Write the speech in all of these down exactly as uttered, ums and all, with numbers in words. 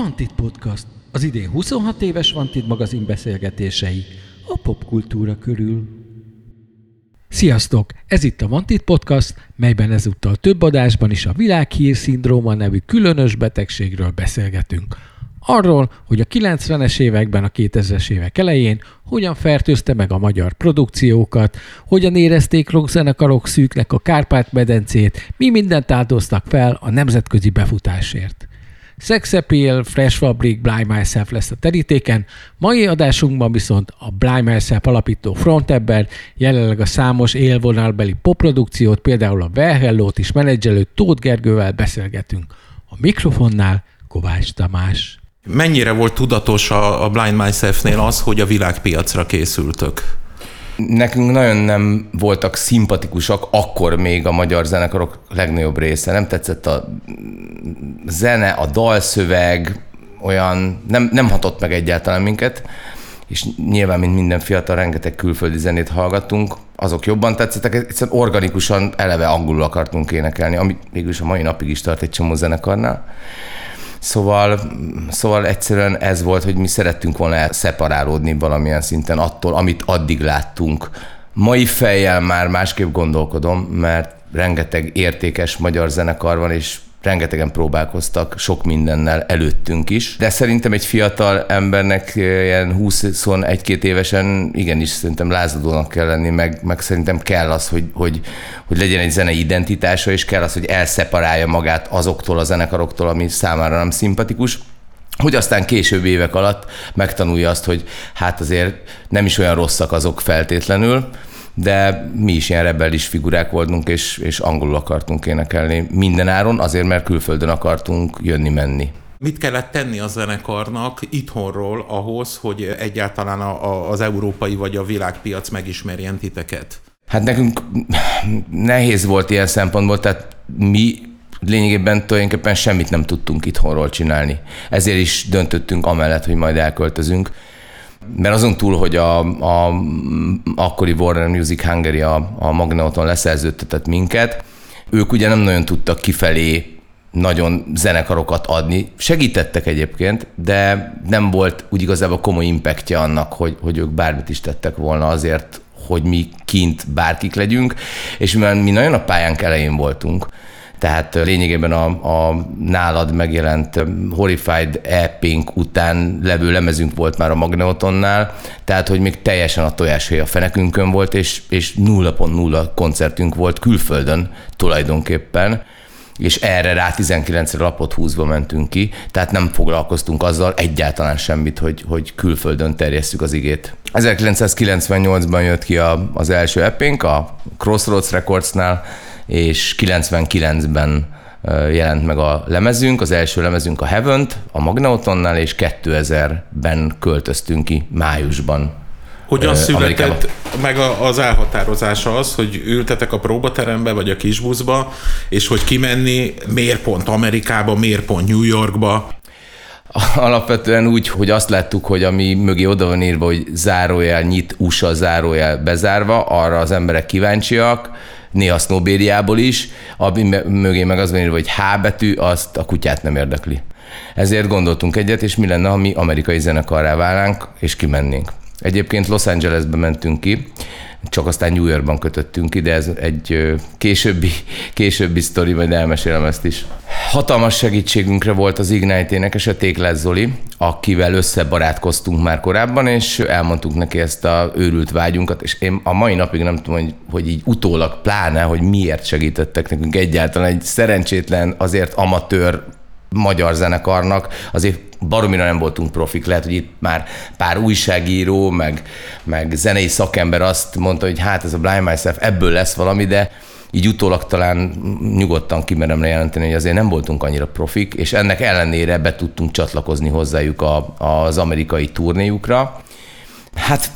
Vantid Podcast, az idén huszonhat éves Vantid magazin beszélgetései a popkultúra körül. Sziasztok! Ez itt a Vantid Podcast, melyben ezúttal több adásban is a világhírszindróma nevű különös betegségről beszélgetünk. Arról, hogy a kilencvenes években, a kétezres évek elején hogyan fertőzte meg a magyar produkciókat, hogyan érezték rockzenekarok szűknek a Kárpát-medencét, mi mindent áldoztak fel a nemzetközi befutásért. Sex Appeal, Fresh Fabric, Blind Myself lesz a terítéken, mai adásunkban viszont a Blind Myself alapító frontember, jelenleg a számos élvonalbeli popprodukciót, például a Wellhellót is menedzselő Tóth Gergővel beszélgetünk. A mikrofonnál Kovács Tamás. Mennyire volt tudatos a Blind Myselfnél az, hogy a világpiacra készültök? Nekünk nagyon nem voltak szimpatikusak akkor még a magyar zenekarok legnagyobb része. Nem tetszett a zene, a dalszöveg, olyan nem, nem hatott meg egyáltalán minket, és nyilván, mint minden fiatal, rengeteg külföldi zenét hallgattunk, azok jobban tetszettek, egyszerűen organikusan eleve angolul akartunk énekelni, ami mégis a mai napig is tart egy csomó zenekarnál. Szóval, szóval egyszerűen ez volt, hogy mi szerettünk volna elszeparálódni valamilyen szinten attól, amit addig láttunk. Mai fejjel már másképp gondolkodom, mert rengeteg értékes magyar zenekar van, és rengetegen próbálkoztak sok mindennel előttünk is. De szerintem egy fiatal embernek ilyen húsz-huszonegy-két évesen igenis szerintem lázadónak kell lenni, meg, meg szerintem kell az, hogy, hogy, hogy legyen egy zenei identitása, és kell az, hogy elszeparálja magát azoktól a zenekaroktól, ami számára nem szimpatikus, hogy aztán később évek alatt megtanulja azt, hogy hát azért nem is olyan rosszak azok feltétlenül, de mi is ilyen rebellis figurák voltunk, és, és angolul akartunk énekelni mindenáron, azért, mert külföldön akartunk jönni-menni. Mit kellett tenni a zenekarnak itthonról ahhoz, hogy egyáltalán a, a, az európai vagy a világpiac megismerjen titeket? Hát nekünk nehéz volt ilyen szempontból, tehát mi lényegében tulajdonképpen semmit nem tudtunk itthonról csinálni. Ezért is döntöttünk amellett, hogy majd elköltözünk. Mert azon túl, hogy a, a akkori Warner Music Hungary a, a Magneoton leszerződtetett minket, ők ugye nem nagyon tudtak kifelé nagyon zenekarokat adni. Segítettek egyébként, de nem volt úgy igazából komoly impactja annak, hogy, hogy ők bármit is tettek volna azért, hogy mi kint bárkik legyünk, és mivel mi nagyon a pályánk elején voltunk, tehát lényegében a, a nálad megjelent Horrified é pé-nk után levő lemezünk volt már a Magneotonnál, tehát hogy még teljesen a tojáshéj a fenekünkön volt, és, és nulla pont nulla koncertünk volt külföldön tulajdonképpen, és erre rá tizenkilencre lapot húzva mentünk ki, tehát nem foglalkoztunk azzal egyáltalán semmit, hogy, hogy külföldön terjesszük az igét. ezerkilencszázkilencvennyolcban jött ki a, az első é pé-nk a Crossroads Recordsnál, és kilencvenkilencben jelent meg a lemezünk, az első lemezünk a Heavent, a Magneotonnál, és kétezerben költöztünk ki májusban. Hogyan született meg az elhatározása az, hogy ültetek a próbaterembe, vagy a kisbuszba, és hogy kimenni, miért pont Amerikába, miért pont New Yorkba? Alapvetően úgy, hogy azt láttuk, hogy ami mögé oda van írva, hogy zárójel nyit, u es á zárójel bezárva, arra az emberek kíváncsiak, néha sznobériából is, ami mögé meg az van írva, hogy H betű, azt a kutyát nem érdekli. Ezért gondoltunk egyet, és mi lenne, ha mi amerikai zenekarrá válnánk, és kimennénk. Egyébként Los Angelesbe mentünk ki, csak aztán New Yorkban kötöttünk ki, de ez egy későbbi, későbbi sztori, majd elmesélem ezt is. Hatalmas segítségünkre volt az Ignite énekes, a Leszoli, akivel összebarátkoztunk már korábban, és elmondtuk neki ezt a őrült vágyunkat, és én a mai napig nem tudom, hogy, hogy így utólag pláne, hogy miért segítettek nekünk egyáltalán egy szerencsétlen, azért amatőr magyar zenekarnak, azért baromira nem voltunk profik, lehet, hogy itt már pár újságíró, meg, meg zenei szakember azt mondta, hogy hát ez a Blind Myself, ebből lesz valami, de így utólag talán nyugodtan kimerem lejelenteni, hogy azért nem voltunk annyira profik, és ennek ellenére be tudtunk csatlakozni hozzájuk a, az amerikai turnéjukra. Hát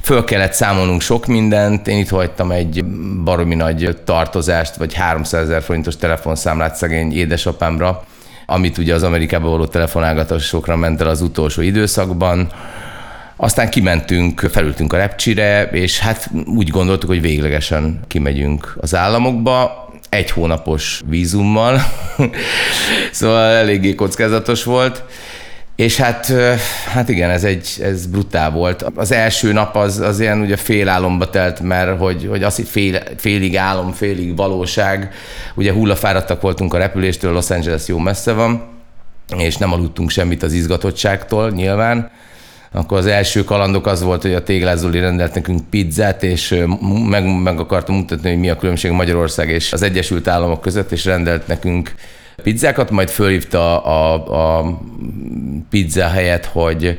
föl kellett számolnunk sok mindent, én itt hagytam egy baromi nagy tartozást, vagy háromszázezer forintos telefonszámlát szegény édesapámra, amit ugye az Amerikába való telefonálgatásokra ment el az utolsó időszakban. Aztán kimentünk, felültünk a repcsire, és hát úgy gondoltuk, hogy véglegesen kimegyünk az államokba. egy hónapos vízummal, szóval eléggé kockázatos volt. És hát, hát igen, ez, egy, ez brutál volt. Az első nap az, az ilyen ugye fél álomba telt, mert hogy, hogy az, hogy fél, félig álom, félig valóság. Ugye hullafáradtak voltunk a repüléstől, Los Angeles jó messze van, és nem aludtunk semmit az izgatottságtól nyilván. Akkor az első kalandok az volt, hogy a Téglás Zoli rendelt nekünk pizzát, és meg, meg akartam mutatni, hogy mi a különbség Magyarország és az Egyesült Államok között, és rendelt nekünk pizzákat, majd fölhívta a, a pizza helyett, hogy,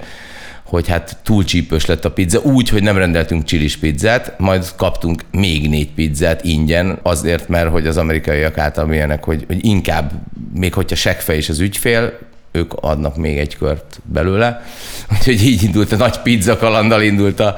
hogy hát túl csípős lett a pizza, úgy, hogy nem rendeltünk csilis pizzát, majd kaptunk még négy pizzát ingyen, azért, mert hogy az amerikaiak által ilyenek, hogy, hogy inkább, még hogyha seggfej is az ügyfél, ők adnak még egy kört belőle. Úgyhogy így indult, a nagy pizza kalanddal indult a,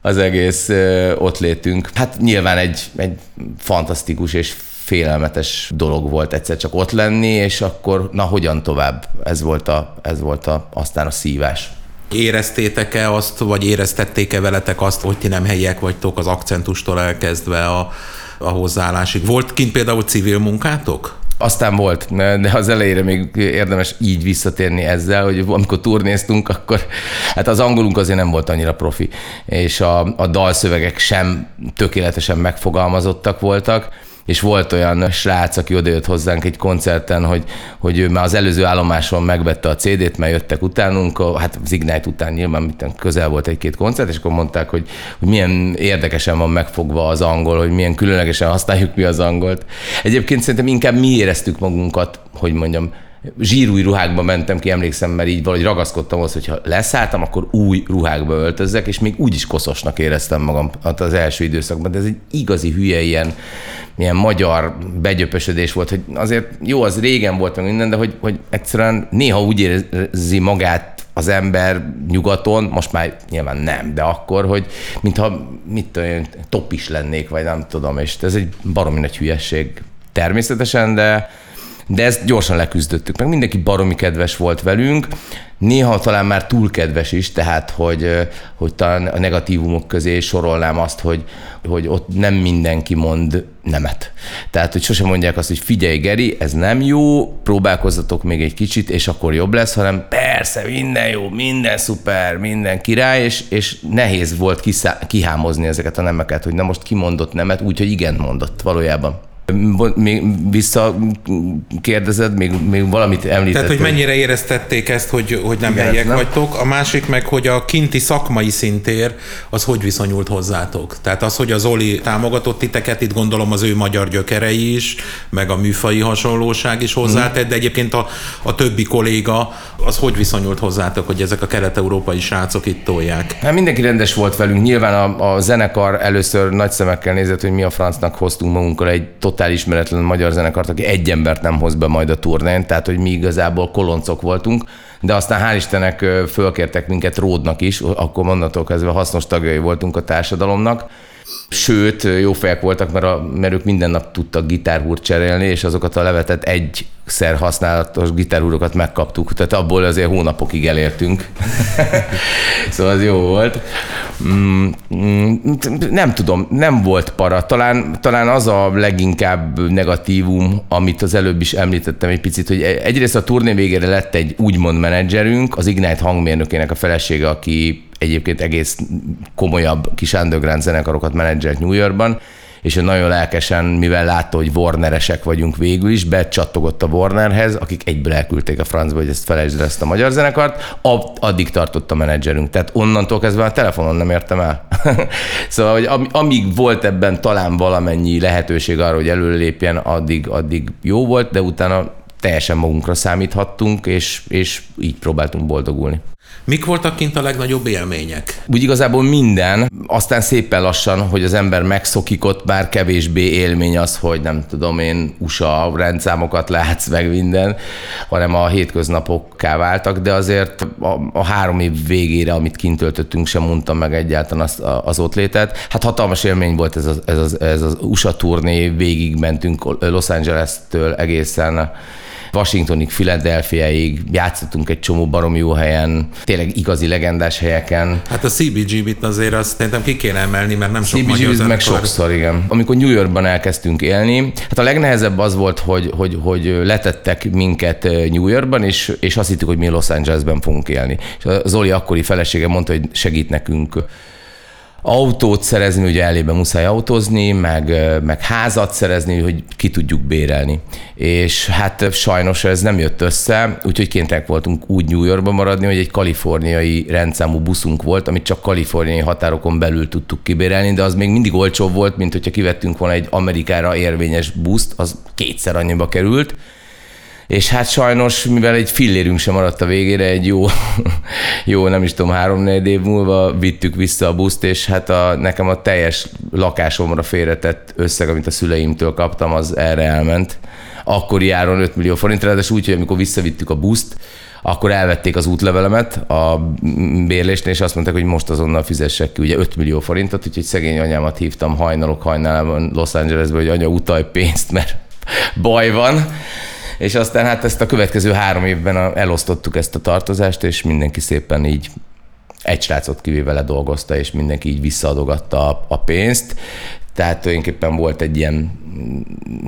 az egész ö, ott létünk. Hát nyilván egy, egy fantasztikus és félelmetes dolog volt egyszer csak ott lenni, és akkor na hogyan tovább? Ez volt, a, ez volt a, aztán a szívás. Éreztétek-e azt, vagy éreztették-e veletek azt, hogy ti nem helyiek vagytok az akcentustól elkezdve a, a hozzáállásig? Volt kint például civil munkátok? Aztán volt, de az elejére még érdemes így visszatérni ezzel, hogy amikor turnéztunk, akkor hát az angolunk azért nem volt annyira profi, és a, a dalszövegek sem tökéletesen megfogalmazottak voltak, és volt olyan srác, aki odajött hozzánk egy koncerten, hogy, hogy ő már az előző állomáson megvette a cé dét, mert jöttek utánunk, hát az Ignite után nyilván közel volt egy-két koncert, és akkor mondták, hogy, hogy milyen érdekesen van megfogva az angol, hogy milyen különlegesen használjuk mi az angolt. Egyébként szerintem inkább mi éreztük magunkat, hogy mondjam, zsírúj ruhákba mentem ki, emlékszem, mert így valahogy ragaszkodtam ahhoz, hogy ha leszálltam, akkor új ruhákba öltözzek, és még úgyis koszosnak éreztem magam az első időszakban, de ez egy igazi hülye ilyen, ilyen magyar begyöpösödés volt, hogy azért jó, az régen volt meg minden, de hogy, hogy egyszerűen néha úgy érzi magát az ember nyugaton, most már nyilván nem, de akkor, hogy mintha mit tudom, top is lennék, vagy nem tudom, és ez egy baromi nagy hülyesség természetesen, de De ezt gyorsan leküzdöttük meg. Mindenki baromi kedves volt velünk. Néha talán már túl kedves is, tehát hogy, hogy talán a negatívumok közé sorolnám azt, hogy, hogy ott nem mindenki mond nemet. Tehát, hogy sosem mondják azt, hogy figyelj Geri, ez nem jó, próbálkozzatok még egy kicsit, és akkor jobb lesz, hanem persze, minden jó, minden szuper, minden király, és, és nehéz volt kiszá- kihámozni ezeket a nemeket, hogy na most kimondott nemet, úgyhogy igent mondott valójában. Még visszakérdezed, még, még valamit említettem. Tehát, hogy mennyire éreztették ezt, hogy, hogy nem helyiek vagytok. A másik meg, hogy a kinti szakmai szintér, az hogy viszonyult hozzátok? Tehát az, hogy a Zoli támogatott titeket, itt gondolom az ő magyar gyökerei is, meg a műfaji hasonlóság is hozzátett, de egyébként a, a többi kolléga, az hogy viszonyult hozzátok, hogy ezek a kelet-európai srácok itt tolják? Hát mindenki rendes volt velünk. Nyilván a, a zenekar először nagy szemekkel nézett, hogy mi a francnak hoztunk magunkkal egy totál ismeretlen magyar zenekart, aki egy embert nem hoz be majd a turnén, tehát hogy mi igazából koloncok voltunk, de aztán hál' Istennek fölkértek minket Ródnak is, akkor onnantól kezdve hasznos tagjai voltunk a társadalomnak. Sőt, jó fejek voltak, mert, a, mert ők minden nap tudtak gitárhúrt cserélni, és azokat a levetett egyszer használatos gitárhúrokat megkaptuk, tehát abból azért hónapokig elértünk. Szóval az jó volt. Nem tudom, nem volt para. Talán, talán az a leginkább negatívum, amit az előbb is említettem egy picit, hogy egyrészt a turné végére lett egy úgymond menedzserünk, az Ignite hangmérnökének a felesége, aki egyébként egész komolyabb kis underground zenekarokat menedzselt New Yorkban, és ő nagyon lelkesen, mivel látta, hogy Warneresek vagyunk végül is, becsattogott a Warnerhez, akik egyből elküldték a francba, hogy ezt felejtsd el, ezt a magyar zenekart, addig tartott a menedzserünk. Tehát onnantól kezdve a telefonon nem értem el. Szóval, hogy amíg volt ebben talán valamennyi lehetőség arra, hogy előlépjen, addig, addig jó volt, de utána teljesen magunkra számíthattunk, és, és így próbáltunk boldogulni. Mik voltak kint a legnagyobb élmények? Úgy igazából minden, aztán szépen lassan, hogy az ember megszokik, ott már kevésbé élmény az, hogy nem tudom én, u es á rendszámokat látsz meg minden, hanem a hétköznapokká váltak, de azért a, a három év végére, amit kint töltöttünk, sem mondtam meg egyáltalán az, az ott létet. Hát hatalmas élmény volt ez az, ez az, ez az u es á turné, végigmentünk Los Angeles-től egészen Washingtonig, Philadelphiaig, játszottunk egy csomó barom jó helyen, tényleg igazi legendás helyeken. Hát a cé bé gé bét azért azt szerintem ki kéne emelni, mert nem sok magyar zenekar. Meg sokszor, igen. Amikor New Yorkban elkezdtünk élni, hát a legnehezebb az volt, hogy, hogy, hogy letettek minket New Yorkban, és, és azt hittük, hogy mi Los Angelesben fogunk élni. És a Zoli akkori felesége mondta, hogy segít nekünk autót szerezni, ugye elében muszáj autózni, meg, meg házat szerezni, hogy ki tudjuk bérelni. És hát sajnos ez nem jött össze, úgyhogy kénytelenek voltunk úgy New Yorkban maradni, hogy egy kaliforniai rendszámú buszunk volt, amit csak kaliforniai határokon belül tudtuk kibérelni, de az még mindig olcsóbb volt, mint hogyha kivettünk volna egy Amerikára érvényes buszt, az kétszer annyiba került. És hát sajnos, mivel egy fillérünk sem maradt a végére, egy jó, jó nem is tudom, három-négy év múlva vittük vissza a buszt, és hát a, nekem a teljes lakásomra félretett összeg, amit a szüleimtől kaptam, az erre elment. Akkori áron öt millió forintra, de úgy, hogy amikor visszavittük a buszt, akkor elvették az útlevelemet a bérlésnél, és azt mondták, hogy most azonnal fizessek ki, ugye öt millió forintot, úgyhogy szegény anyámat hívtam hajnalok hajnalában Los Angelesbe, hogy anya, utalj pénzt, mert baj van. És aztán hát ezt a következő három évben elosztottuk ezt a tartozást, és mindenki szépen így egy srácot kivéve dolgozta, és mindenki így visszaadogatta a pénzt. Tehát tulajdonképpen volt egy ilyen,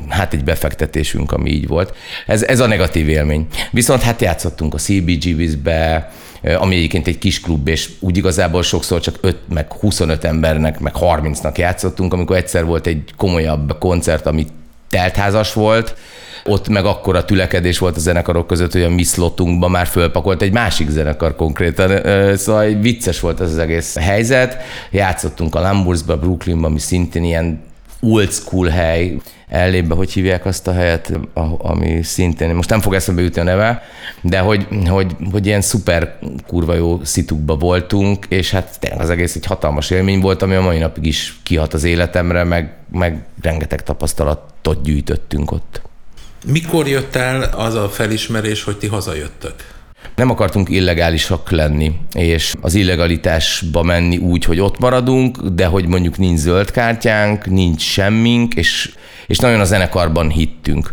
hát egy befektetésünk, ami így volt. Ez, ez a negatív élmény. Viszont hát játszottunk a cé bé gé bé-be, ami egyébként egy kis klub, és úgy igazából sokszor csak öt, meg huszonöt embernek, meg harmincnak játszottunk, amikor egyszer volt egy komolyabb koncert, ami teltházas volt, ott meg akkora tülekedés volt a zenekarok között, hogy a mi szlotunkban már fölpakolt egy másik zenekar konkrétan. Szóval vicces volt ez az egész helyzet. Játszottunk a Lamboursba, Brooklynban, ami szintén ilyen old school hely. Ellébe, hogy hívják azt a helyet, ami szintén, most nem fog eszembe jutni a neve, de hogy, hogy, hogy ilyen szuper kurva jó szitukba voltunk, és hát tényleg az egész egy hatalmas élmény volt, ami a mai napig is kihat az életemre, meg, meg rengeteg tapasztalatot gyűjtöttünk ott. Mikor jött el az a felismerés, hogy ti hazajöttök? Nem akartunk illegálisak lenni, és az illegalitásba menni úgy, hogy ott maradunk, de hogy mondjuk nincs zöld kártyánk, nincs semmink, és, és nagyon a zenekarban hittünk.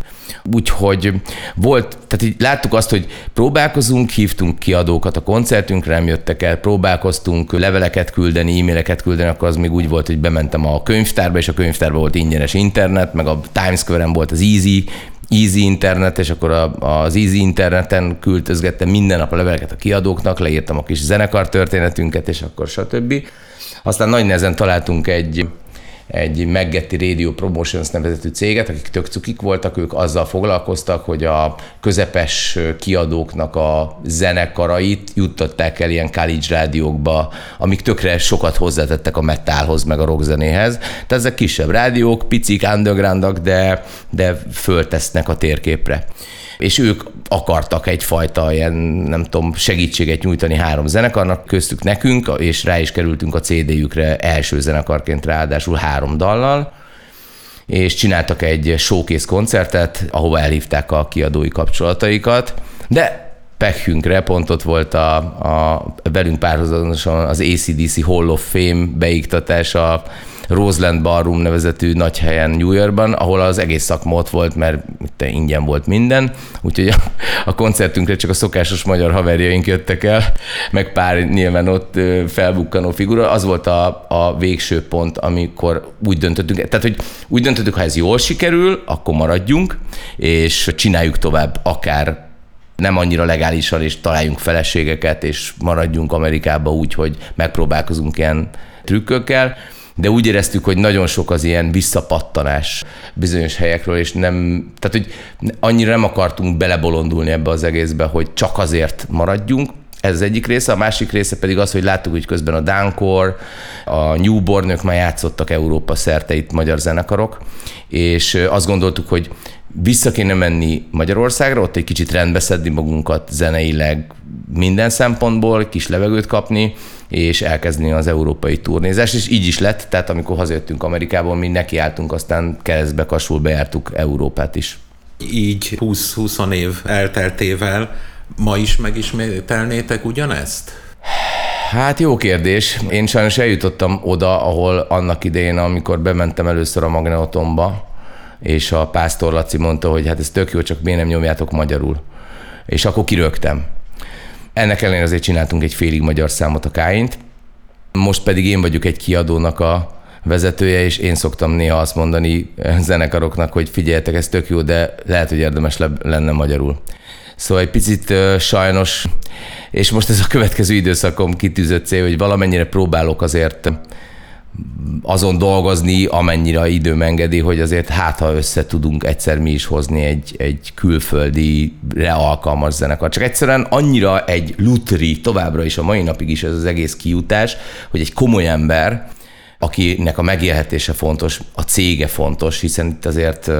Úgyhogy volt, tehát így láttuk azt, hogy próbálkozunk, hívtunk kiadókat a koncertünkre, nem jöttek el, próbálkoztunk leveleket küldeni, e-maileket küldeni, akkor az még úgy volt, hogy bementem a könyvtárba, és a könyvtárban volt ingyenes internet, meg a Times Square-en volt az Easy, Easy internet, és akkor az Easy interneten küldözgettem minden nap a leveleket a kiadóknak, leírtam a kis zenekartörténetünket, és akkor stb. Aztán nagy nehezen találtunk egy, egy Meggetti Radio Promotions nevezetű céget, akik tök cukik voltak, ők azzal foglalkoztak, hogy a közepes kiadóknak a zenekarait juttatták el ilyen college rádiókba, amik tökre sokat hozzátettek a metalhoz, meg a rockzenéhez. Tehát ezek kisebb rádiók, picik, undergroundak, de, de föltesznek a térképre. És ők akartak egyfajta ilyen, nem tudom, segítséget nyújtani három zenekarnak, köztük nekünk, és rá is kerültünk a cé dé-jükre első zenekarként, ráadásul három dallal, és csináltak egy showcase koncertet, ahova elhívták a kiadói kapcsolataikat, de pechünkre pont ott volt a, a velünk párhuzamosan az á cé dé cé Hall of Fame beiktatása, Roseland Barroom nevezetű nagy helyen New Yorkban, ahol az egész szakma ott volt, mert itt ingyen volt minden, úgyhogy a, a koncertünkre csak a szokásos magyar haverjaink jöttek el, meg pár nyilván ott felbukkanó figura. Az volt a, a végső pont, amikor úgy döntöttünk, tehát hogy úgy döntöttük, ha ez jól sikerül, akkor maradjunk, és csináljuk tovább akár nem annyira legálisan, és találjunk feleségeket, és maradjunk Amerikába úgy, hogy megpróbálkozunk ilyen trükkökkel, de úgy éreztük, hogy nagyon sok az ilyen visszapattanás bizonyos helyekről, és nem, tehát hogy annyira nem akartunk belebolondulni ebbe az egészbe, hogy csak azért maradjunk. Ez az egyik része, a másik része pedig az, hogy láttuk, hogy közben a Dankó, a Newborn-ök már játszottak Európa szerte, itt magyar zenekarok, és azt gondoltuk, hogy vissza kéne menni Magyarországra, ott egy kicsit rendbe szedni magunkat zeneileg minden szempontból, kis levegőt kapni, és elkezdeni az európai turnézást, és így is lett, tehát amikor hazajöttünk Amerikából, mi nekiálltunk, aztán keresztbe kasul bejártuk Európát is. Így húsz-húsz év elteltével ma is megismételnétek ugyanezt? Hát jó kérdés. Én sajnos eljutottam oda, ahol annak idején, amikor bementem először a Magneotonba, és a Pásztor Laci mondta, hogy hát ez tök jó, csak miért nem nyomjátok magyarul. És akkor kirögtem. Ennek ellenére azért csináltunk egy félig magyar számot, a Káint. Most pedig én vagyok egy kiadónak a vezetője, és én szoktam néha azt mondani zenekaroknak, hogy figyeljetek, ez tök jó, de lehet, hogy érdemes lenne magyarul. Szóval egy picit uh, sajnos, és most ez a következő időszakom kitűzött cél, hogy valamennyire próbálok azért azon dolgozni, amennyire időm engedi, hogy azért hát, ha össze tudunk egyszer mi is hozni egy, egy külföldi alkalmas zenekar. Csak egyszerűen annyira egy lutri továbbra is, a mai napig is ez az egész kijutás, hogy egy komoly ember, akinek a megélhetése fontos, a cége fontos, hiszen itt azért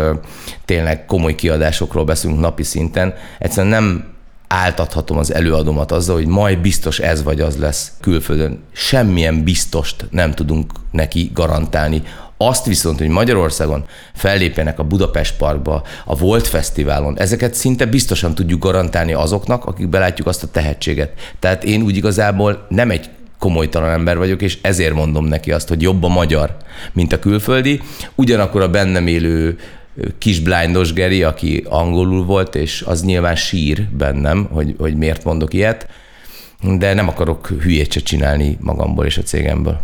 tényleg komoly kiadásokról beszélünk napi szinten. Egyszerűen nem áltathatom az előadómat azzal, hogy majd biztos ez vagy az lesz külföldön. Semmilyen biztost nem tudunk neki garantálni. Azt viszont, hogy Magyarországon fellépjenek a Budapest Parkba, a Volt Fesztiválon, ezeket szinte biztosan tudjuk garantálni azoknak, akik belátjuk azt a tehetséget. Tehát én úgy igazából nem egy komolytalan ember vagyok, és ezért mondom neki azt, hogy jobb a magyar, mint a külföldi. Ugyanakkor a bennem élő kis blindos Geri, aki angolul volt, és az nyilván sír bennem, hogy, hogy miért mondok ilyet, de nem akarok hülyét se csinálni magamból és a cégemből.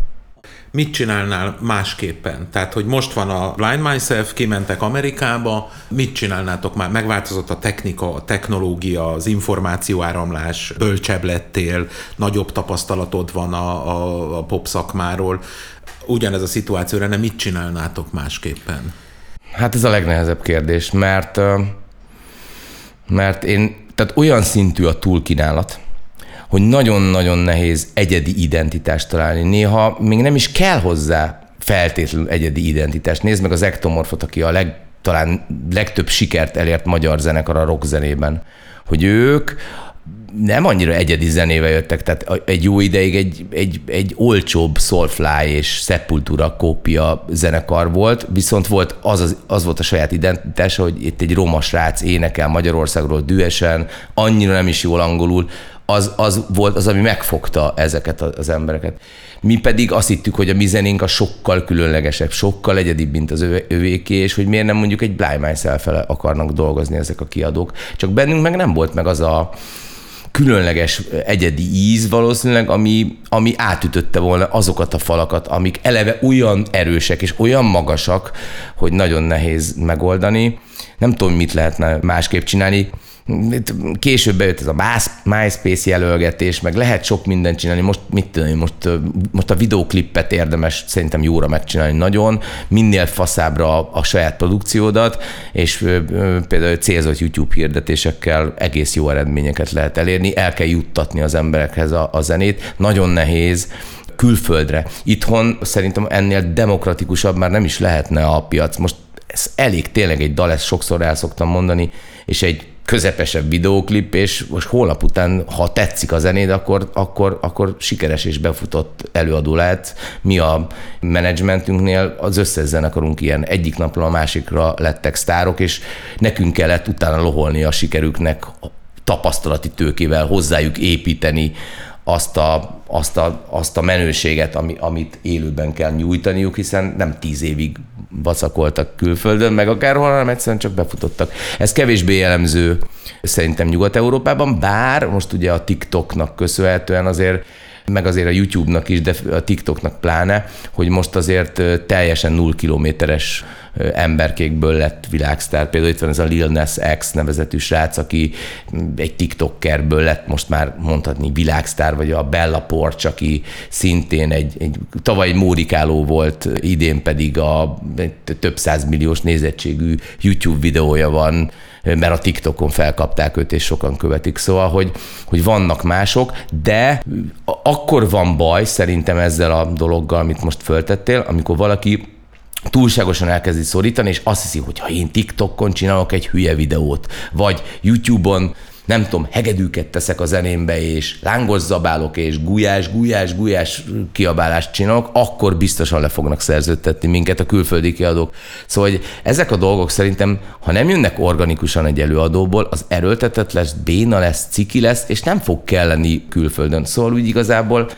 Mit csinálnál másképpen? Tehát, hogy most van a Blind Myself, kimentek Amerikába, mit csinálnátok már? Megváltozott a technika, a technológia, az információáramlás, bölcsebb lettél, nagyobb tapasztalatod van a, a, a pop szakmáról. Ugyanez a szituációra, de mit csinálnátok másképpen? Hát ez a legnehezebb kérdés, mert, mert én, tehát olyan szintű a túlkínálat, hogy nagyon-nagyon nehéz egyedi identitást találni. Néha még nem is kell hozzá feltétlenül egyedi identitást. Nézd meg az Ektomorfot, aki a leg, talán legtöbb sikert elért magyar zenekar a rock zenében. Hogy ők nem annyira egyedi zenével jöttek, tehát egy jó ideig egy, egy, egy olcsóbb Soulfly és Sepultura kópia zenekar volt, viszont volt az, az, az volt a saját identitása, hogy itt egy roma srác énekel Magyarországról dühesen, annyira nem is jól angolul, Az, az volt az, ami megfogta ezeket az embereket. Mi pedig azt hittük, hogy a mi zenénk a sokkal különlegesebb, sokkal egyedibb, mint az övéké, és hogy miért nem mondjuk egy Blind Myself-fel akarnak dolgozni ezek a kiadók. Csak bennünk meg nem volt meg az a különleges egyedi íz valószínűleg, ami, ami átütötte volna azokat a falakat, amik eleve olyan erősek és olyan magasak, hogy nagyon nehéz megoldani. Nem tudom, mit lehetne másképp csinálni. Később bejött ez a MySpace jelölgetés, meg lehet sok mindent csinálni. Most mit tudom, most, most a videóklippet érdemes szerintem jóra megcsinálni nagyon, minél faszábbra a saját produkciódat, és például célzott YouTube hirdetésekkel egész jó eredményeket lehet elérni, el kell juttatni az emberekhez a, a zenét. Nagyon nehéz külföldre. Itthon szerintem ennél demokratikusabb már nem is lehetne a piac. Most ez elég tényleg egy dal, ezt sokszor el szoktam mondani, és egy közepesebb videóklip, és most holnap után, ha tetszik a zenéd, akkor, akkor, akkor sikeres és befutott előadó lehet. Mi a menedzsmentünknél az összes zenekarunk ilyen egyik napra a másikra lettek sztárok, és nekünk kellett utána loholni a sikerüknek, a tapasztalati tőkével hozzájuk építeni azt a, azt a, azt a menőséget, ami, amit élőben kell nyújtaniuk, hiszen nem tíz évig vacakoltak külföldön, meg akárhol, hanem egyszerűen csak befutottak. Ez kevésbé jellemző szerintem Nyugat-Európában, bár most ugye a TikToknak köszönhetően azért, meg azért a YouTube-nak is, de a TikToknak pláne, hogy most azért teljesen null kilométeres emberkékből lett világsztár. Például itt van ez a Lil Nas X nevezetű srác, aki egy TikTokerből lett most már mondhatni világsztár, vagy a Bella Porch, aki szintén egy, egy tavaly mórikáló volt, idén pedig a több százmilliós nézettségű YouTube videója van, mert a TikTokon felkapták őt, és sokan követik. Szóval, hogy, hogy vannak mások, de akkor van baj szerintem ezzel a dologgal, amit most föltettél, amikor valaki túlságosan elkezdi szorítani, és azt hiszi, hogy ha én TikTokon csinálok egy hülye videót, vagy YouTube-on, nem tudom, hegedűket teszek a zenémbe, és lángos zabálok, és gulyás, gulyás, gulyás kiabálást csinálok, akkor biztosan le fognak szerződtetni minket a külföldi kiadók. Szóval ezek a dolgok szerintem, ha nem jönnek organikusan egy előadóból, az erőltetett lesz, béna lesz, ciki lesz, és nem fog kelleni külföldön. Szóval úgy igazából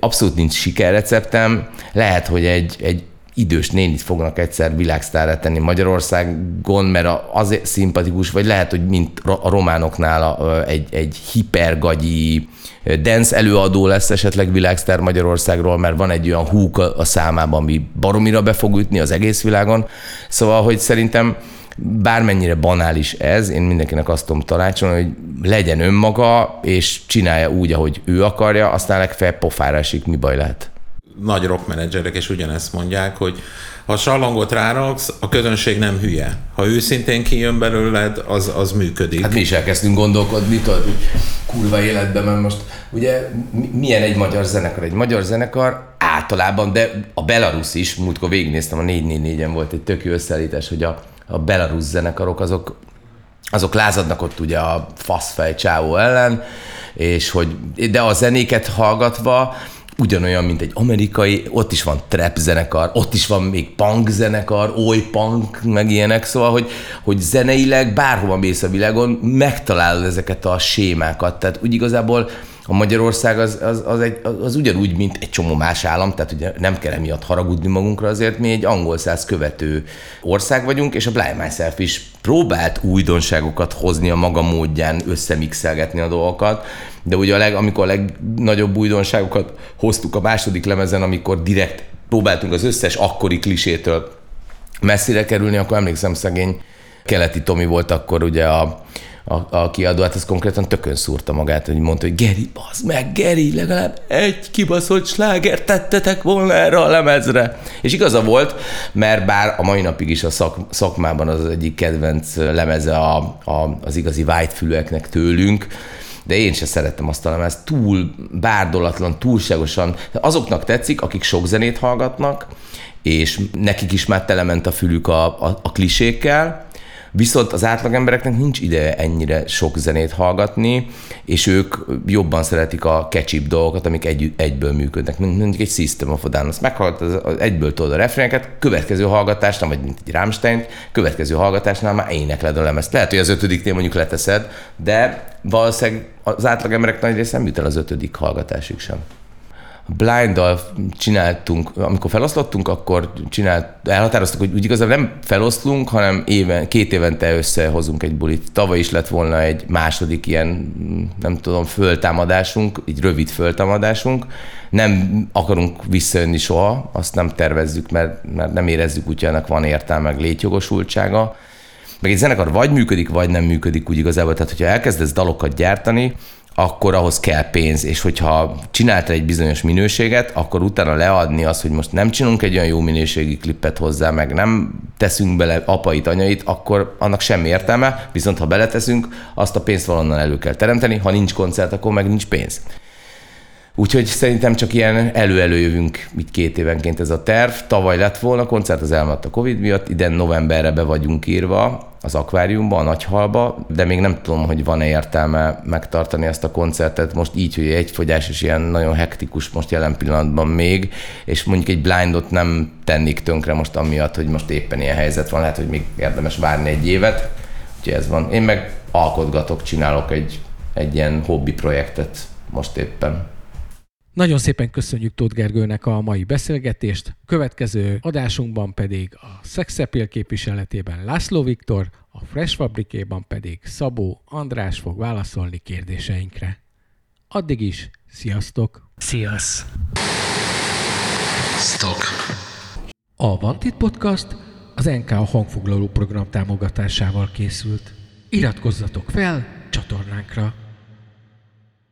abszolút nincs sikerreceptem, lehet, hogy egy, egy idős nénit fognak egyszer világsztárra tenni Magyarországon, mert azért szimpatikus, vagy lehet, hogy mint a románoknál egy, egy hipergagyi dance előadó lesz esetleg világsztár Magyarországról, mert van egy olyan húk a számában, ami baromira be fog ütni az egész világon. Szóval, hogy szerintem bármennyire banális ez, én mindenkinek azt tudom tanácsolni, hogy legyen önmaga, és csinálja úgy, ahogy ő akarja, aztán legfeljebb pofára esik, mi baj lehet. Nagy rockmenedzserek is ugyanezt mondják, hogy ha sallangot ráraksz, a közönség nem hülye. Ha őszintén kijön belőled, az, az működik. Hát mi is elkezdtünk gondolkodni, tudod, úgy kurva életben, mert most ugye milyen egy magyar zenekar? Egy magyar zenekar általában, de a belarusz is, múltkor végignéztem, a négy négy négyen volt egy tök jó összeállítás, hogy a a belarusz zenekarok, azok, azok lázadnak ott ugye a faszfej csávó ellen, és hogy, de a zenéket hallgatva ugyanolyan, mint egy amerikai, ott is van trap zenekar, ott is van még punk zenekar, oly punk, meg ilyenek, szóval, hogy, hogy zeneileg bárhova mész a világon, megtalálod ezeket a sémákat, tehát úgy igazából a Magyarország az, az, az, egy, az ugyanúgy, mint egy csomó más állam, tehát ugye nem kell emiatt haragudni magunkra, azért mi egy angol száz követő ország vagyunk, és a Blind Myself is próbált újdonságokat hozni a maga módján, összemixelgetni a dolgokat, de ugye a leg, amikor a legnagyobb újdonságokat hoztuk a második lemezen, amikor direkt próbáltunk az összes akkori klisétől messzire kerülni, akkor emlékszem, szegény keleti Tomi volt akkor ugye a A, a kiadó, hát ez konkrétan tökön szúrta magát, hogy mondta, hogy Geri, basz meg, Geri, legalább egy kibaszott sláger tettetek volna erre a lemezre. És igaza volt, mert bár a mai napig is a szak, szakmában az, az egyik kedvenc lemeze a, a, az igazi whitefülőeknek tőlünk, de én se szerettem azt a lemezt, túl bárdolatlan, túlságosan. Azoknak tetszik, akik sok zenét hallgatnak, és nekik is már telement a fülük a, a, a klisékkel, viszont az átlagembereknek nincs ideje ennyire sok zenét hallgatni, és ők jobban szeretik a catchy dolgokat, amik egy, egyből működnek. Mondjuk egy System of a Down, azt meghallgatod, egyből tudod a refréneket, következő hallgatásnál, vagy mint egy Rammstein, következő hallgatásnál már énekled a lemezt. Lehet, hogy az ötödiknél mondjuk leteszed, de valószínűleg az átlagemberek nagy része nem jut el az ötödik hallgatásig sem. Blinddal csináltunk, amikor feloszlottunk, akkor csinált, elhatároztuk, hogy úgy igazából nem feloszlunk, hanem éven, két évente összehozunk egy bulit. Tavaly is lett volna egy második ilyen, nem tudom, föltámadásunk, egy rövid föltámadásunk. Nem akarunk visszajönni soha, azt nem tervezzük, mert, mert nem érezzük, úgy, hogy ennek van értelme, meg létjogosultsága. Meg egy zenekar vagy működik, vagy nem működik úgy igazából. Tehát, hogyha elkezdesz dalokat gyártani, akkor ahhoz kell pénz, és hogyha csinálta egy bizonyos minőséget, akkor utána leadni azt, hogy most nem csinálunk egy olyan jó minőségi klippet hozzá, meg nem teszünk bele apait, anyait, akkor annak semmi értelme, viszont ha beleteszünk, azt a pénzt valonnan elő kell teremteni, ha nincs koncert, akkor meg nincs pénz. Úgyhogy szerintem csak ilyen elő-elő jövünk itt két évenként ez a terv. Tavaly lett volna koncert, az elmaradt a Covid miatt, idén novemberre be vagyunk írva az akváriumban, a Nagyhalba, de még nem tudom, hogy van-e értelme megtartani ezt a koncertet most így, hogy egyfogyás és ilyen nagyon hektikus most jelen pillanatban még, és mondjuk egy blindot nem tennék tönkre most amiatt, hogy most éppen ilyen helyzet van, lehet, hogy még érdemes várni egy évet, úgyhogy ez van. Én meg alkotgatok, csinálok egy, egy ilyen hobbi projektet most éppen. Nagyon szépen köszönjük Tóth Gergőnek a mai beszélgetést. Következő adásunkban pedig a Sex Appeal képviseletében László Viktor, a Fresh Fabrikában pedig Szabó András fog válaszolni kérdéseinkre. Addig is, sziasztok! Sziasztok! A Vantid Podcast az en ká a hangfoglaló program támogatásával készült. Iratkozzatok fel csatornánkra!